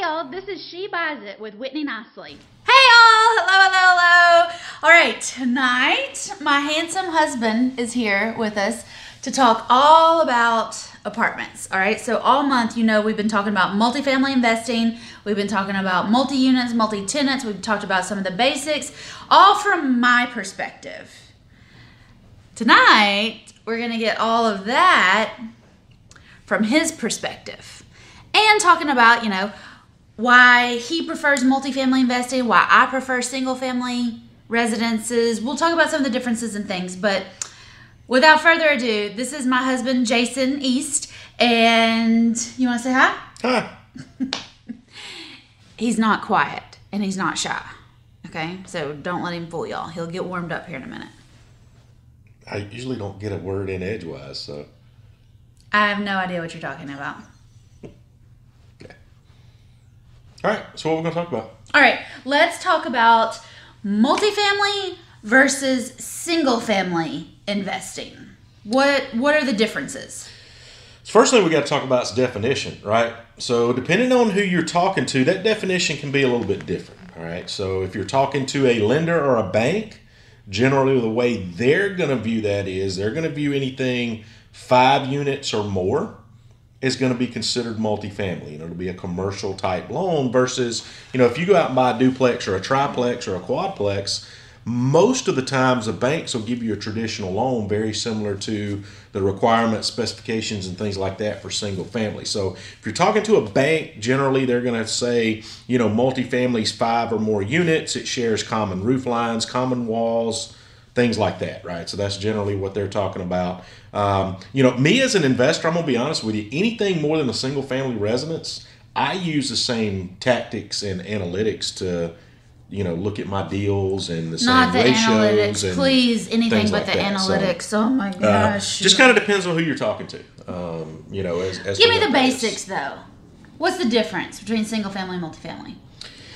Hey all, this is She Buys It with Whitney Nicely. Hey all, hello. All right, tonight my handsome husband is here with us to talk all about apartments. All right, so all month, you know, we've been talking about multifamily investing. We've been talking about multi-units, multi-tenants. We've talked about some of the basics, all from my perspective. Tonight, we're gonna get all of that from his perspective and talking about, you know, why he prefers multifamily investing, why I prefer single family residences. We'll talk about some of the differences and things, but without further ado, this is my husband, Jason East, and you want to say hi? Hi. He's not quiet, and he's not shy, okay? So don't let him fool y'all. He'll get warmed up here in a minute. I usually don't get a word in edgewise, so. I have no idea what you're talking about. Okay. All right, so what we're going to talk about? All right, let's talk about multifamily versus single family investing. What are the differences? First thing we got to talk about is definition, right? So depending on who you're talking to, that definition can be a little bit different, all right? So if you're talking to a lender or a bank, generally the way they're going to view that is they're going to view anything 5 units or more is going to be considered multifamily. You know, it'll be a commercial type loan versus, you know, if you go out and buy a duplex or a triplex or a quadplex, most of the times the banks will give you a traditional loan very similar to the requirements, specifications, and things like that for single family. So if you're talking to a bank, generally they're going to say, you know, multifamilies 5 or more units. It shares common roof lines, common walls, things like that, right? So that's generally what they're talking about. You know, me as an investor, I'm going to be honest with you, anything more than a single family residence, I use the same tactics and analytics to, you know, look at my deals and the same not the ratios. Analytics, please, anything but like the that. Analytics. So, oh my gosh. Just kind of depends on who you're talking to. You know, as give me the basics though. What's the difference between single family and multifamily?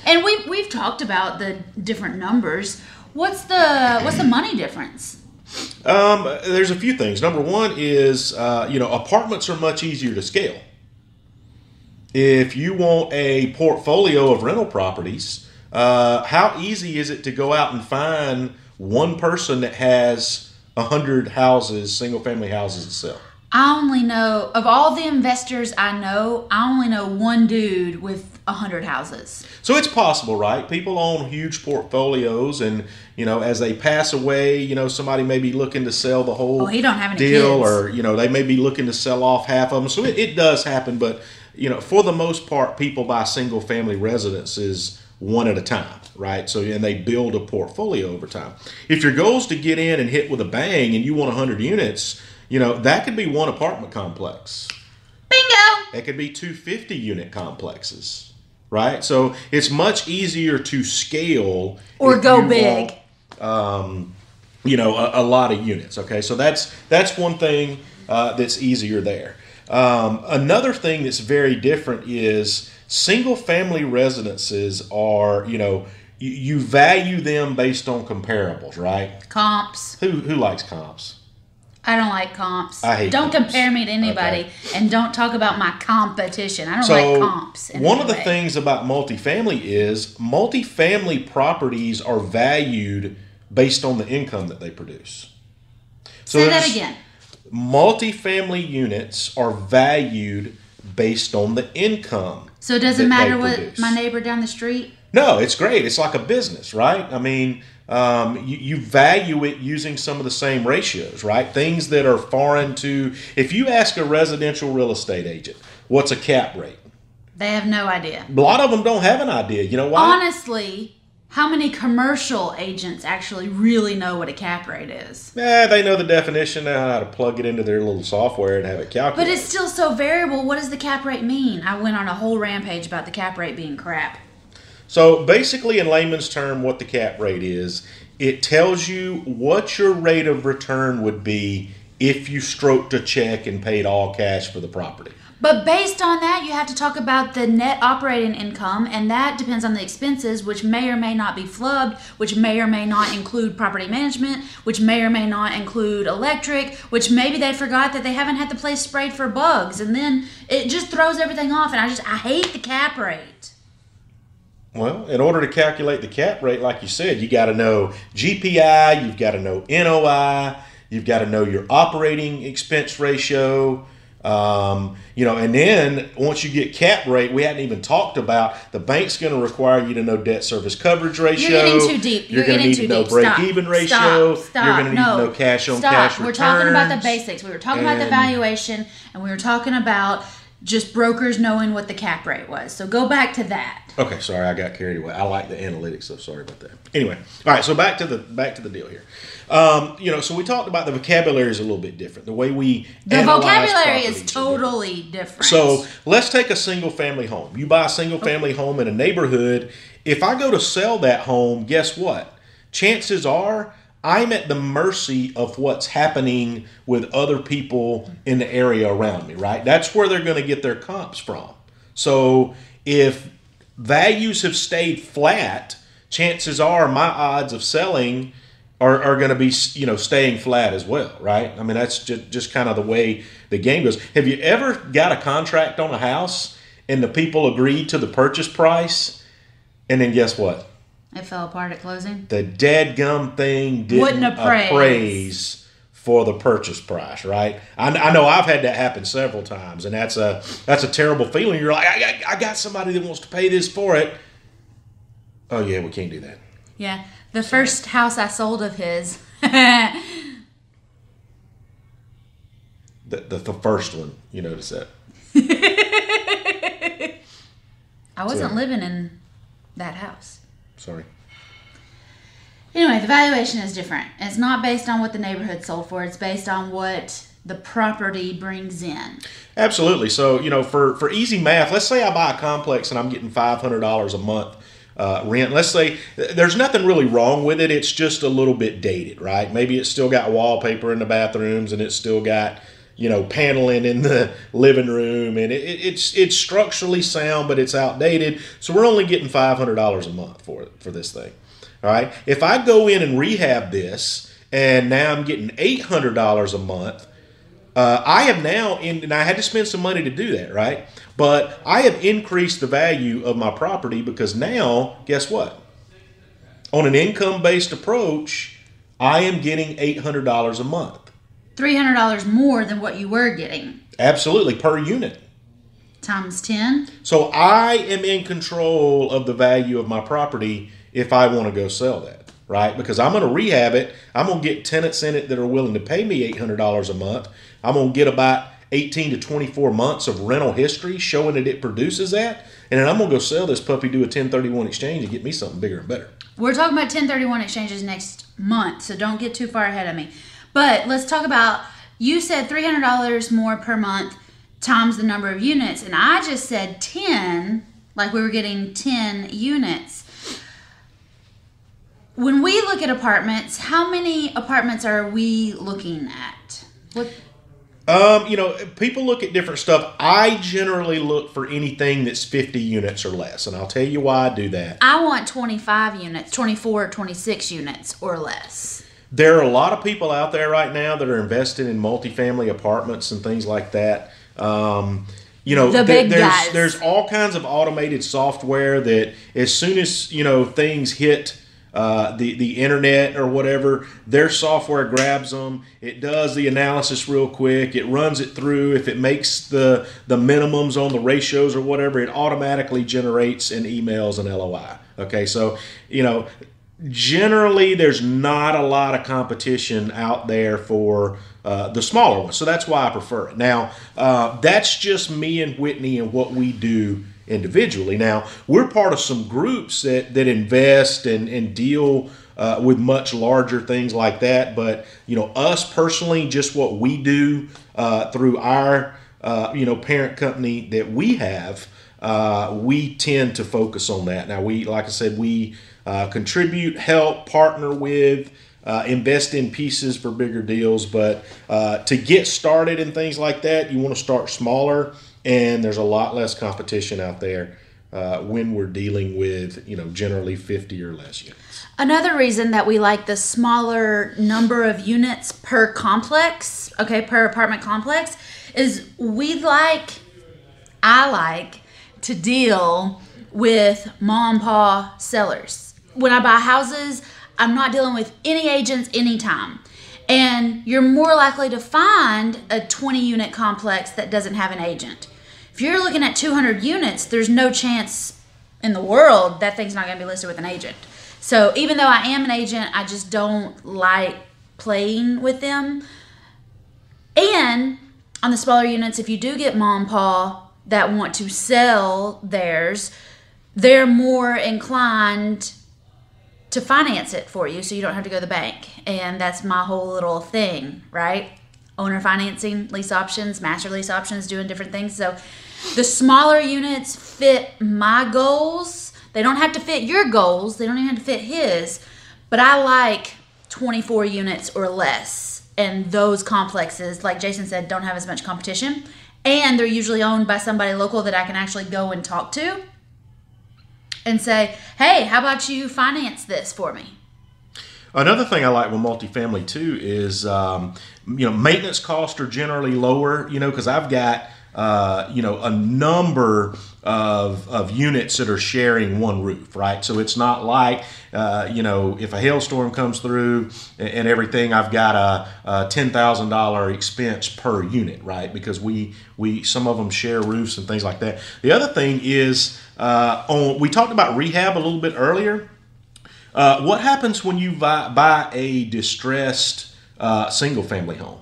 And we've talked about the different numbers. What's the money difference? There's a few things. Number one is you know, apartments are much easier to scale. If you want a portfolio of rental properties, how easy is it to go out and find one person that has 100 houses, single family houses to sell? I only know, of all the investors I know, I only know one dude with 100 houses. So it's possible, right? People own huge portfolios and, you know, as they pass away, you know, somebody may be looking to sell the whole deal. Oh, he don't have any kids. Or, you know, they may be looking to sell off half of them. So it does happen, but, you know, for the most part, people buy single family residences one at a time, right? So, and they build a portfolio over time. If your goal is to get in and hit with a bang and you want 100 units, you know, that could be one apartment complex. Bingo! That could be 250-unit complexes, right? So it's much easier to scale. Or go big. You know, a lot of units, okay? So that's one thing that's easier there. Another thing that's very different is single family residences are, you know, you value them based on comparables, right? Comps. Who likes comps? I don't like comps. I hate don't comps. Compare me to anybody, okay. And don't talk about my competition. I don't like comps. One of the things about multifamily is multifamily properties are valued based on the income that they produce. So say that again. Multifamily units are valued based on the income. So it doesn't matter what my neighbor down the street? No, it's great. It's like a business, right? I mean, you value it using some of the same ratios, right? Things that are foreign to, if you ask a residential real estate agent, what's a cap rate? They have no idea. A lot of them don't have an idea. You know why? Honestly, how many commercial agents actually really know what a cap rate is? Yeah, they know the definition. They know how to plug it into their little software and have it calculated. But it's still so variable. What does the cap rate mean? I went on a whole rampage about the cap rate being crap. So basically, in layman's term, what the cap rate is, it tells you what your rate of return would be if you stroked a check and paid all cash for the property. But based on that, you have to talk about the net operating income, and that depends on the expenses, which may or may not be flubbed, which may or may not include property management, which may or may not include electric, which maybe they forgot that they haven't had the place sprayed for bugs, and then it just throws everything off, and I hate the cap rate. Well, in order to calculate the cap rate, like you said, you got to know GPI, you've got to know NOI, you've got to know your operating expense ratio. And then once you get cap rate, we hadn't even talked about the bank's going to require you to know debt service coverage ratio. You're getting too deep. You're going to need to know break-even ratio. Stop. You're going to need to know cash on cash returns. We're talking about the basics. We were talking about the valuation, and we were talking about just brokers knowing what the cap rate was. So go back to that. Okay, sorry, I got carried away. I like the analytics, so sorry about that. Anyway, all right, so back to the deal here. So we talked about the vocabulary is a little bit different. The way we analyze vocabulary is totally different. So let's take a single family home. You buy a single family home in a neighborhood. If I go to sell that home, guess what? Chances are I'm at the mercy of what's happening with other people in the area around me, right? That's where they're going to get their comps from. So if values have stayed flat, chances are my odds of selling are going to be, staying flat as well, right? I mean, that's just kind of the way the game goes. Have you ever got a contract on a house and the people agreed to the purchase price, and then guess what? It fell apart at closing? The dadgum thing wouldn't appraise for the purchase price, right? I know I've had that happen several times, and that's a terrible feeling. You're like, I got somebody that wants to pay this for it. Oh, yeah, we can't do that. Yeah. The first house I sold of his. the first one, you notice that. I wasn't living in that house. Sorry. Anyway, the valuation is different. It's not based on what the neighborhood sold for. It's based on what the property brings in. Absolutely. So, for easy math, let's say I buy a complex and I'm getting $500 a month. Rent. Let's say there's nothing really wrong with it. It's just a little bit dated, right? Maybe it's still got wallpaper in the bathrooms, and it's still got paneling in the living room, and it's structurally sound, but it's outdated. So we're only getting $500 a month for this thing. All right. If I go in and rehab this, and now I'm getting $800 a month. I have now, and I had to spend some money to do that, right? But I have increased the value of my property because now, guess what? On an income-based approach, I am getting $800 a month. $300 more than what you were getting. Absolutely, per unit. Times 10. So I am in control of the value of my property if I want to go sell that, right? Because I'm going to rehab it. I'm going to get tenants in it that are willing to pay me $800 a month. I'm going to get about 18 to 24 months of rental history showing that it produces that. And then I'm going to go sell this puppy, do a 1031 exchange, and get me something bigger and better. We're talking about 1031 exchanges next month, so don't get too far ahead of me. But let's talk about, you said $300 more per month times the number of units. And I just said 10, like we were getting 10 units. When we look at apartments, how many apartments are we looking at? What? People look at different stuff. I generally look for anything that's 50 units or less, and I'll tell you why I do that. I want 25 units, 24 or 26 units or less. There are a lot of people out there right now that are invested in multifamily apartments and things like that. There's all kinds of automated software that as soon as, things hit the internet or whatever, their software grabs them. It does the analysis real quick. It runs it through. If it makes the minimums on the ratios or whatever, it automatically generates and emails an LOI. Okay, so, generally there's not a lot of competition out there for the smaller ones. So that's why I prefer it. Now, that's just me and Whitney and what we do individually. Now, we're part of some groups that invest and deal with much larger things like that. But, us personally, just what we do through our, parent company that we have, we tend to focus on that. Now, we contribute, help, partner with, invest in pieces for bigger deals. But to get started and things like that, you want to start smaller. And there's a lot less competition out there when we're dealing with, generally 50 or less units. Another reason that we like the smaller number of units per complex, per apartment complex, is I like to deal with mom, pa sellers. When I buy houses, I'm not dealing with any agents anytime. And you're more likely to find a 20-unit complex that doesn't have an agent. If you're looking at 200 units, there's no chance in the world that thing's not going to be listed with an agent. So even though I am an agent, I just don't like playing with them. And on the smaller units, if you do get mom, pa that want to sell theirs, they're more inclined to finance it for you so you don't have to go to the bank. And that's my whole little thing, right? Owner financing, lease options, master lease options, doing different things. So the smaller units fit my goals. They don't have to fit your goals. They don't even have to fit his. But I like 24 units or less. And those complexes, like Jason said, don't have as much competition. And they're usually owned by somebody local that I can actually go and talk to and say, hey, how about you finance this for me? Another thing I like with multifamily too is, maintenance costs are generally lower, because I've got, a number of units that are sharing one roof, right? So it's not like, if a hailstorm comes through and everything, I've got a $10,000 expense per unit, right? Because we some of them share roofs and things like that. The other thing is, we talked about rehab a little bit earlier. What happens when you buy a distressed single family home?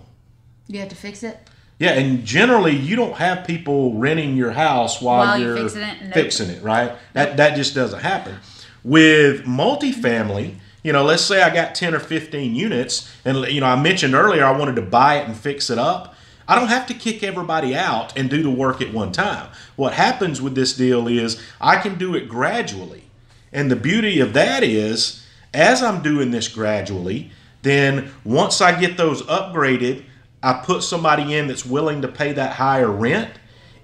You have to fix it? Yeah, and generally you don't have people renting your house while you're fixing it, right? That just doesn't happen. With multifamily, let's say I got 10 or 15 units, and I mentioned earlier I wanted to buy it and fix it up. I don't have to kick everybody out and do the work at one time. What happens with this deal is I can do it gradually. And the beauty of that is, as I'm doing this gradually, then once I get those upgraded, I put somebody in that's willing to pay that higher rent.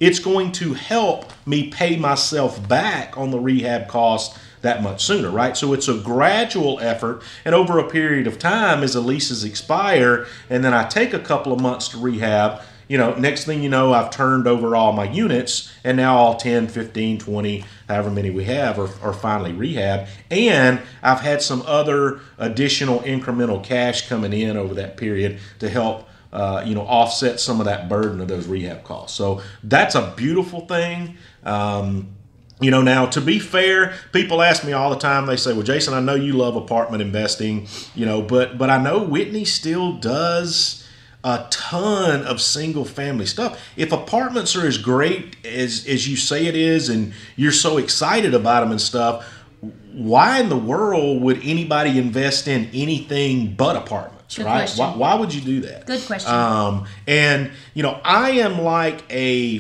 It's going to help me pay myself back on the rehab cost that much sooner, right? So it's a gradual effort, and over a period of time as the leases expire, and then I take a couple of months to rehab, next thing you know, I've turned over all my units, and now all 10, 15, 20, however many we have are finally rehabbed. And I've had some other additional incremental cash coming in over that period to help offset some of that burden of those rehab costs. So that's a beautiful thing. Now, to be fair, people ask me all the time, they say, well, Jason, I know you love apartment investing, but I know Whitney still does a ton of single family stuff. If apartments are as great as you say it is, and you're so excited about them and stuff, why in the world would anybody invest in anything but apartments? Good right? Why would you do that? Good question. I am like a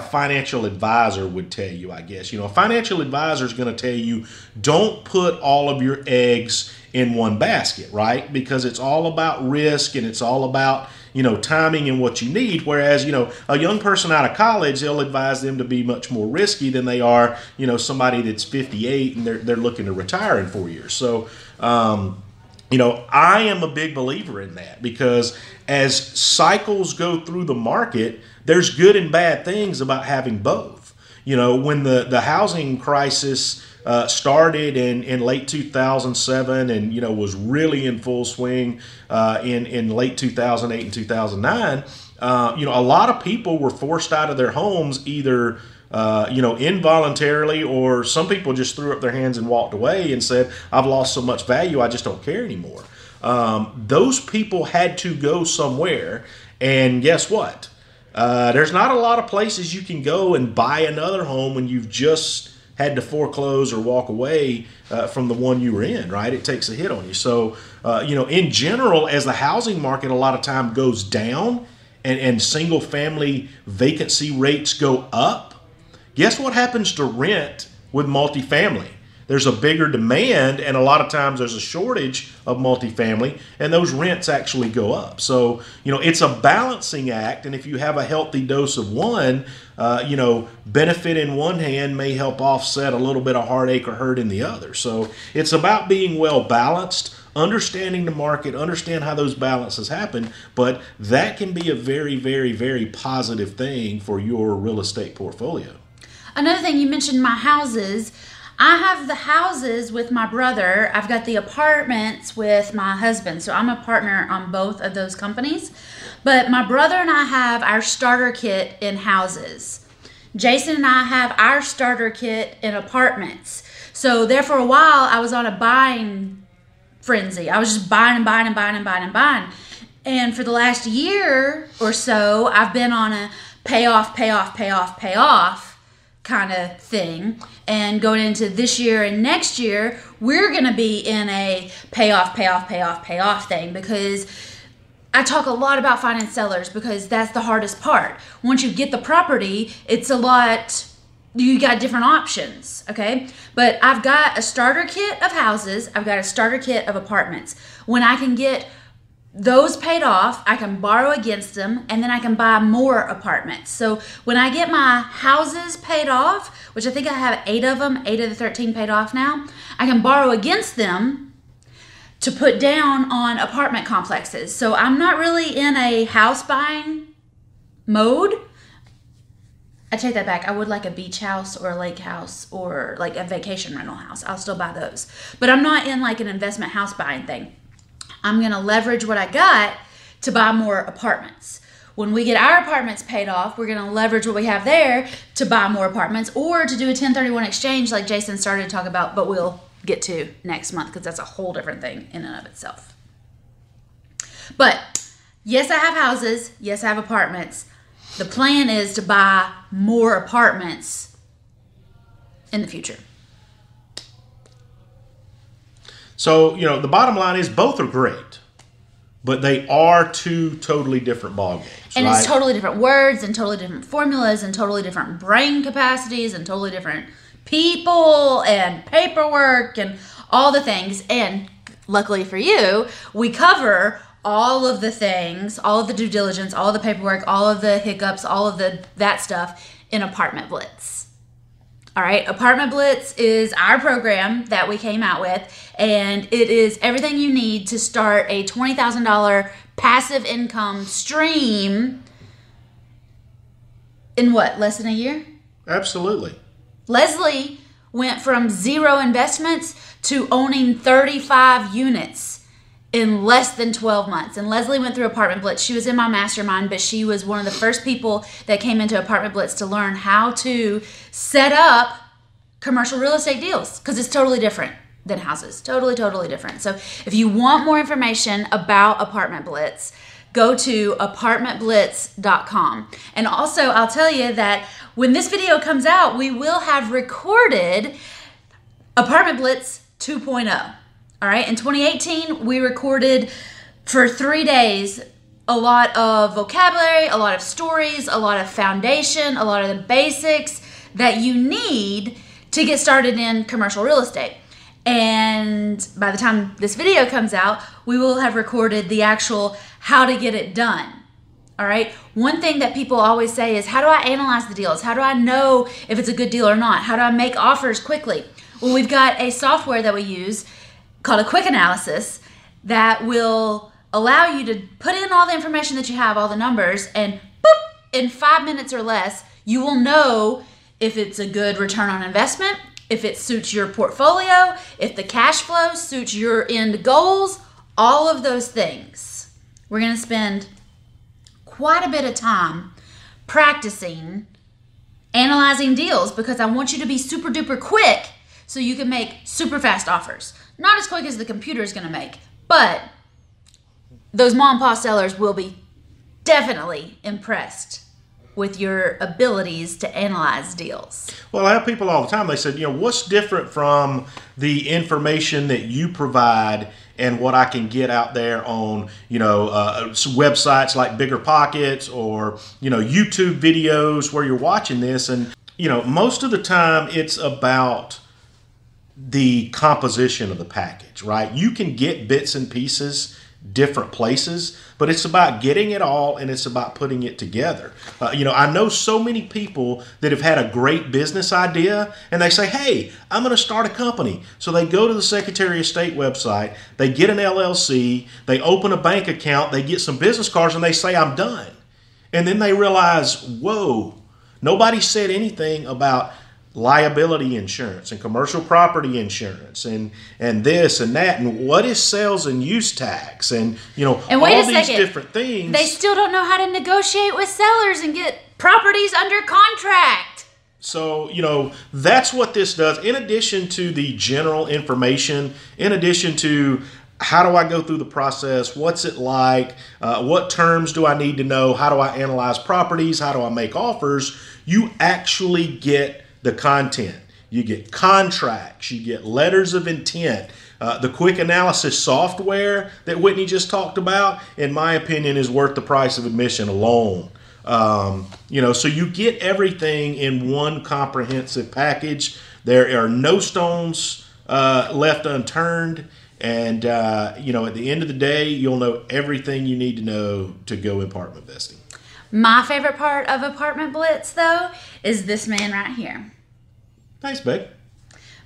financial advisor would tell you, I guess. A financial advisor is going to tell you, don't put all of your eggs in one basket, right? Because it's all about risk and it's all about, timing and what you need. Whereas, a young person out of college, they'll advise them to be much more risky than they are, somebody that's 58 and they're looking to retire in 4 years. So, I am a big believer in that, because as cycles go through the market, there's good and bad things about having both. When the housing crisis started in late 2007 and, was really in full swing in late 2008 and 2009, a lot of people were forced out of their homes either involuntarily, or some people just threw up their hands and walked away and said, I've lost so much value, I just don't care anymore. Those people had to go somewhere, and guess what? There's not a lot of places you can go and buy another home when you've just had to foreclose or walk away from the one you were in, right? It takes a hit on you. So, in general, as the housing market a lot of time goes down and single family vacancy rates go up, guess what happens to rent with multifamily? There's a bigger demand, and a lot of times there's a shortage of multifamily, and those rents actually go up. So, it's a balancing act, and if you have a healthy dose of one, benefit in one hand may help offset a little bit of heartache or hurt in the other. So it's about being well balanced, understanding the market, understand how those balances happen, but that can be a very, very, very positive thing for your real estate portfolio. Another thing, you mentioned my houses. I have the houses with my brother. I've got the apartments with my husband. So I'm a partner on both of those companies. But my brother and I have our starter kit in houses. Jason and I have our starter kit in apartments. So there for a while, I was on a buying frenzy. I was just buying and buying and buying and buying and buying. And for the last year or so, I've been on a payoff, payoff, payoff, payoff kind of thing, and going into this year and next year, we're going to be in a payoff, payoff, payoff, payoff thing, because I talk a lot about finding sellers, because that's the hardest part. Once you get the property, it's a lot, you got different options, okay? But I've got a starter kit of houses, I've got a starter kit of apartments. When I can get those paid off, I can borrow against them, and then I can buy more apartments. So when I get my houses paid off, which I think I have 8 of them, 8 of the 13 paid off now, I can borrow against them to put down on apartment complexes. So I'm not really in a house buying mode. I take that back. I would like a beach house or a lake house or like a vacation rental house. I'll still buy those. But I'm not in like an investment house buying thing. I'm going to leverage what I got to buy more apartments. When we get our apartments paid off, we're going to leverage what we have there to buy more apartments, or to do a 1031 exchange like Jason started to talk about, but we'll get to next month, because that's a whole different thing in and of itself. But yes, I have houses. Yes, I have apartments. The plan is to buy more apartments in the future. So, you know, the bottom line is both are great, but they are two totally different ballgames. And right? It's totally different words and totally different formulas and totally different brain capacities and totally different people and paperwork and all the things. And luckily for you, we cover all of the things, all of the due diligence, all of the paperwork, all of the hiccups, all of that stuff in Apartment Blitz. All right, Apartment Blitz is our program that we came out with, and it is everything you need to start a $20,000 passive income stream in what, less than a year? Absolutely. Leslie went from 0 investments to owning 35 units in less than 12 months. And Leslie went through Apartment Blitz. She was in my mastermind, but she was one of the first people that came into Apartment Blitz to learn how to set up commercial real estate deals, because it's totally different than houses. Totally, totally different. So if you want more information about Apartment Blitz, go to apartmentblitz.com. And also, I'll tell you that when this video comes out, we will have recorded Apartment Blitz 2.0. All right, in 2018, we recorded for 3 days a lot of vocabulary, a lot of stories, a lot of foundation, a lot of the basics that you need to get started in commercial real estate. And by the time this video comes out, we will have recorded the actual how to get it done. All right, one thing that people always say is, how do I analyze the deals? How do I know if it's a good deal or not? How do I make offers quickly? Well, we've got a software that we use called a quick analysis that will allow you to put in all the information that you have, all the numbers, and boop, in 5 minutes or less, you will know if it's a good return on investment, if it suits your portfolio, if the cash flow suits your end goals, all of those things. We're gonna spend quite a bit of time practicing analyzing deals, because I want you to be super duper quick so you can make super fast offers. Not as quick as the computer is going to make, but those mom and pop sellers will be definitely impressed with your abilities to analyze deals. Well, I have people all the time. They said, you know, what's different from the information that you provide and what I can get out there on, you know, websites like Bigger Pockets or, you know, YouTube videos where you're watching this? And, you know, most of the time it's about the composition of the package, right? You can get bits and pieces different places, but it's about getting it all, and it's about putting it together. You know, I know so many people that have had a great business idea, and they say, hey, I'm going to start a company. So they go to the Secretary of State website, they get an LLC, they open a bank account, they get some business cards, and they say, I'm done. And then they realize, whoa, nobody said anything about liability insurance and commercial property insurance and this and that, and what is sales and use tax, and you know, and all these different things. They still don't know how to negotiate with sellers and get properties under contract. So, you know, that's what this does. In addition to the general information, in addition to how do I go through the process? What's it like? What terms do I need to know? How do I analyze properties? How do I make offers? You actually get the content. You get contracts. You get letters of intent. The quick analysis software that Whitney just talked about, in my opinion, is worth the price of admission alone. You know, so you get everything in one comprehensive package. There are no stones left unturned. And, you know, at the end of the day, you'll know everything you need to know to go apartment investing. My favorite part of Apartment Blitz, though, is this man right here. Thanks, babe.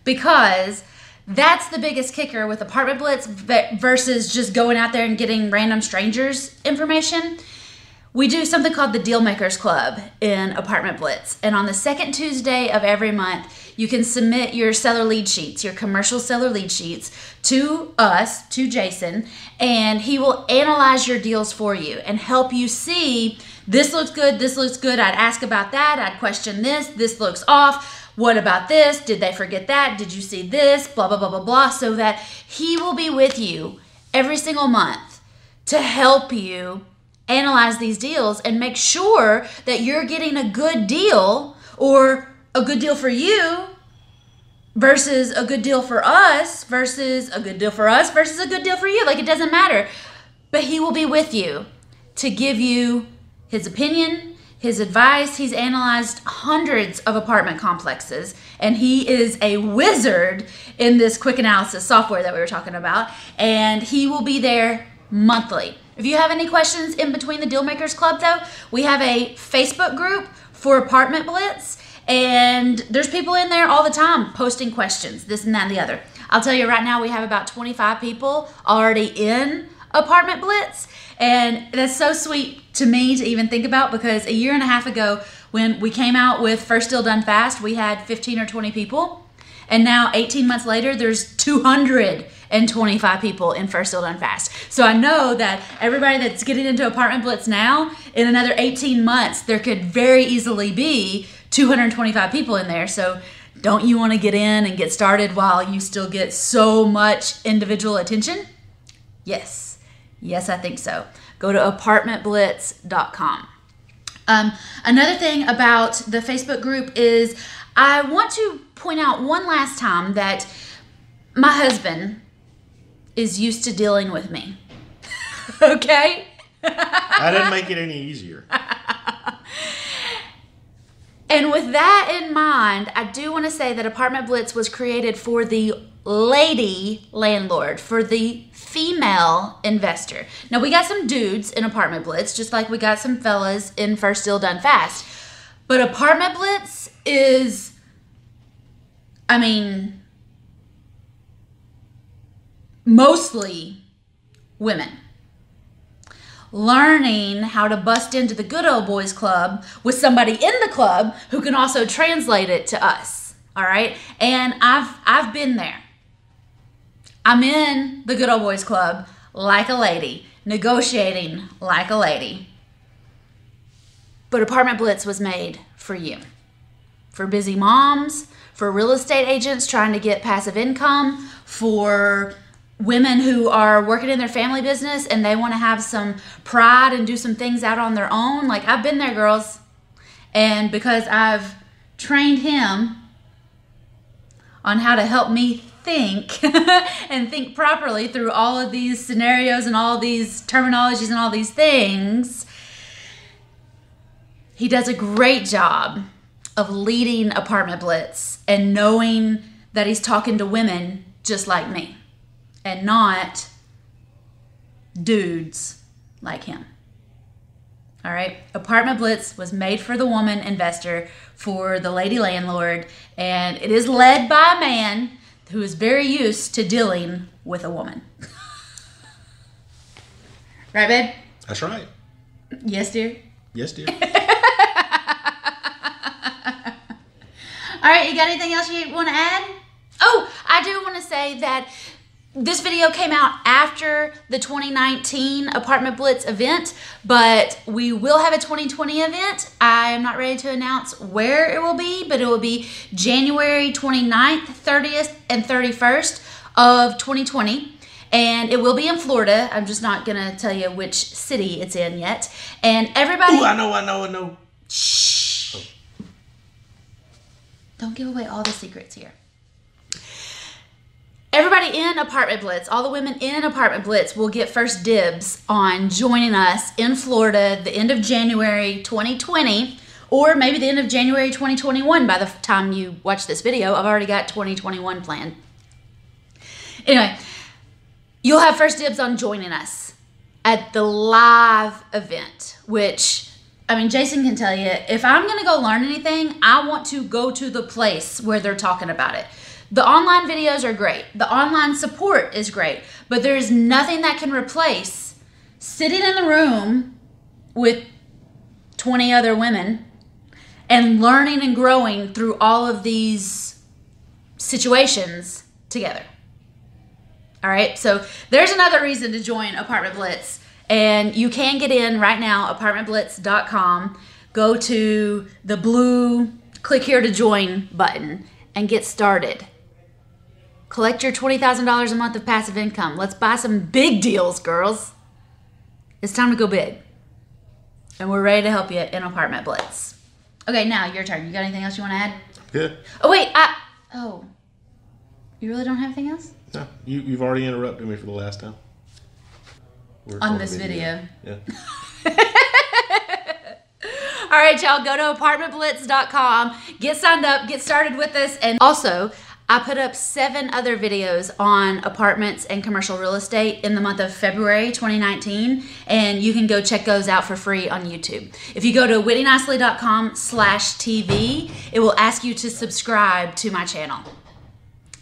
Because that's the biggest kicker with Apartment Blitz versus just going out there and getting random strangers' information. We do something called the Dealmakers Club in Apartment Blitz. And on the second Tuesday of every month, you can submit your seller lead sheets, your commercial seller lead sheets, to us, to Jason, and he will analyze your deals for you and help you see, this looks good, this looks good, I'd ask about that, I'd question this, this looks off, what about this, did they forget that, did you see this, blah, blah, blah, blah, blah, so that he will be with you every single month to help you analyze these deals and make sure that you're getting a good deal, or a good deal for you versus a good deal for us versus a good deal for us versus a good deal for you. Like, it doesn't matter. But he will be with you to give you his opinion, his advice. He's analyzed hundreds of apartment complexes, and he is a wizard in this quick analysis software that we were talking about, and he will be there monthly. If you have any questions in between the Dealmakers Club, though, we have a Facebook group for Apartment Blitz, and there's people in there all the time posting questions, this and that and the other. I'll tell you right now, we have about 25 people already in Apartment Blitz, and that's so sweet to me to even think about, because a year and a half ago when we came out with First Deal Done Fast, we had 15 or 20 people. And now, 18 months later, there's 225 people in First Deal Done Fast. So I know that everybody that's getting into Apartment Blitz now, in another 18 months, there could very easily be 225 people in there. So don't you want to get in and get started while you still get so much individual attention? Yes. Yes, I think so. Go to apartmentblitz.com. Another thing about the Facebook group is I want to point out one last time that my husband is used to dealing with me. Okay? I didn't make it any easier. And with that in mind, I do want to say that Apartment Blitz was created for the lady landlord, for the female investor. Now, we got some dudes in Apartment Blitz, just like we got some fellas in First Deal Done Fast. But Apartment Blitz is, I mean, mostly women learning how to bust into the good old boys club with somebody in the club who can also translate it to us. All right. And I've been there. I'm in the good old boys club like a lady, negotiating like a lady. But Apartment Blitz was made for you, for busy moms, for real estate agents trying to get passive income, for women who are working in their family business and they want to have some pride and do some things out on their own. Like, I've been there, girls. And because I've trained him on how to help me think and think properly through all of these scenarios and all these terminologies and all these things, he does a great job of leading Apartment Blitz and knowing that he's talking to women just like me and not dudes like him. All right, Apartment Blitz was made for the woman investor, for the lady landlord, and it is led by a man who is very used to dealing with a woman. Right, babe? That's right. Yes, dear? Yes, dear. All right, you got anything else you want to add? Oh, I do want to say that this video came out after the 2019 Apartment Blitz event, but we will have a 2020 event. I am not ready to announce where it will be, but it will be January 29th, 30th, and 31st of 2020. And it will be in Florida. I'm just not going to tell you which city it's in yet. And everybody... Ooh, I know. Shh. Oh. Don't give away all the secrets here. Everybody in Apartment Blitz, all the women in Apartment Blitz will get first dibs on joining us in Florida the end of January 2020, or maybe the end of January 2021 by the time you watch this video. I've already got 2021 planned. Anyway, you'll have first dibs on joining us at the live event, which, I mean, Jason can tell you, if I'm going to go learn anything, I want to go to the place where they're talking about it. The online videos are great. The online support is great. But there is nothing that can replace sitting in the room with 20 other women and learning and growing through all of these situations together. All right? So there's another reason to join Apartment Blitz. And you can get in right now, apartmentblitz.com. Go to the blue click here to join button and get started. Collect your $20,000 a month of passive income. Let's buy some big deals, girls. It's time to go big. And we're ready to help you in Apartment Blitz. Okay, now your turn. You got anything else you want to add? Yeah. Oh, wait. Oh. You really don't have anything else? No. You've already interrupted me for the last time. On this video. Yeah. All right, y'all, go to apartmentblitz.com, get signed up, get started with us. And also, I put up 7 other videos on apartments and commercial real estate in the month of February 2019, and you can go check those out for free on YouTube. If you go to whitneynicely.com/TV, it will ask you to subscribe to my channel.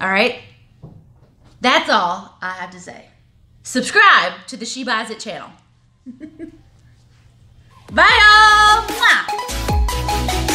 All right? That's all I have to say. Subscribe to the She Buys It channel. Bye, y'all!